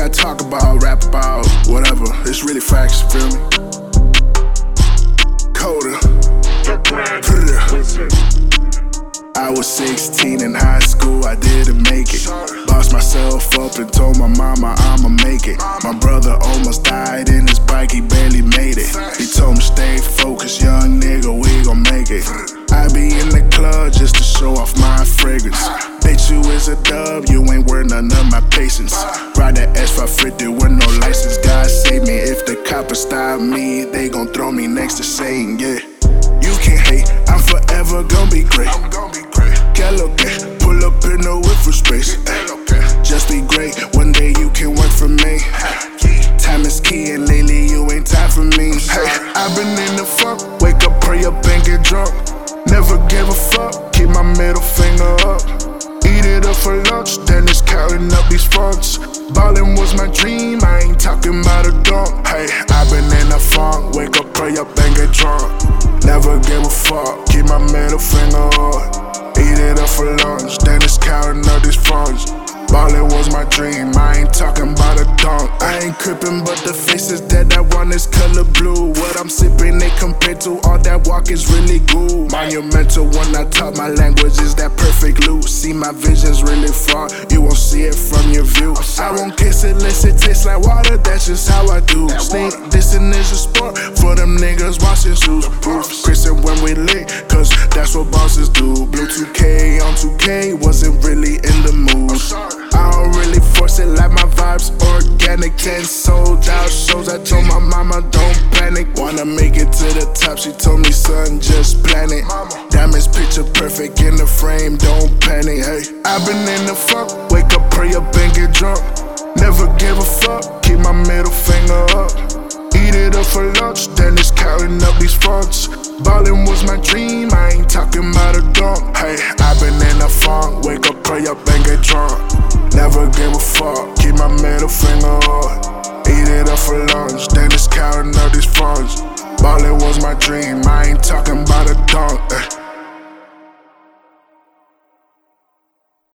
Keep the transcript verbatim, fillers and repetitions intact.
I talk about, rap about, whatever, it's really facts, feel me? Coda. I was sixteen in high school, I didn't make it. Bossed myself up and told my mama I'ma make it. My brother almost died in his bike, he barely made it. He told me stay focused, young nigga, we gon' make it. I be in the club just to show off my fragrance. Bet you is a dub, you ain't worth none of my patience. Ride that S five fifty with no license, God save me. If the coppers stop me, they gon' throw me next to Satan, yeah. You can't hate, I'm forever gon' be great. Pull up in the whiff for space. Just be great, one day you can work for me. Time is key and lately you ain't time for me. Hey, I've been in the funk, wake up, pray up and get drunk. Never gave a fuck, keep my middle finger up. Eat it up for lunch, then it's counting up these funds. Ballin' was my dream, I ain't talking about a dunk. Hey, I've been in the funk, wake up, pray up and get drunk. Never gave a fuck, keep my middle finger up. Eat it up for lunch, then it's counting up these funds. Ballin' was my dream, I ain't talking about a dunk. I ain't crippin', but the faces that I want is color blue. What I'm sippin', it compared to all that walk is really cool. Monumental when I talk, my language is that perfect loop. See my vision's really far, you won't see it from your view. I won't kiss it unless it tastes like water, that's just how I do. Snake dissing is a sport, for them niggas watching shoes. Chrissin' when we lit, cause that's what bosses do. Blue two K on two K, wasn't really in the mood. I don't really force it, like my vibes organic. Ten sold out shows, I told my mama don't panic. Wanna make it to the top, she told me son just plan it. Diamonds picture perfect in the frame, don't panic. Hey, I've been in the funk, wake up, pray up and get drunk. Never give a fuck, keep my middle finger up. Eat it up for lunch, then it's counting up these funds. Ballin' was my dream, I ain't talking about a dunk. Hey, I've been in the funk, wake up, pray up and get drunk. Never gave a fuck, keep my middle finger up. Eat it up for lunch, then it's counting up these funds. Ballin' was my dream, I ain't talking about a dunk.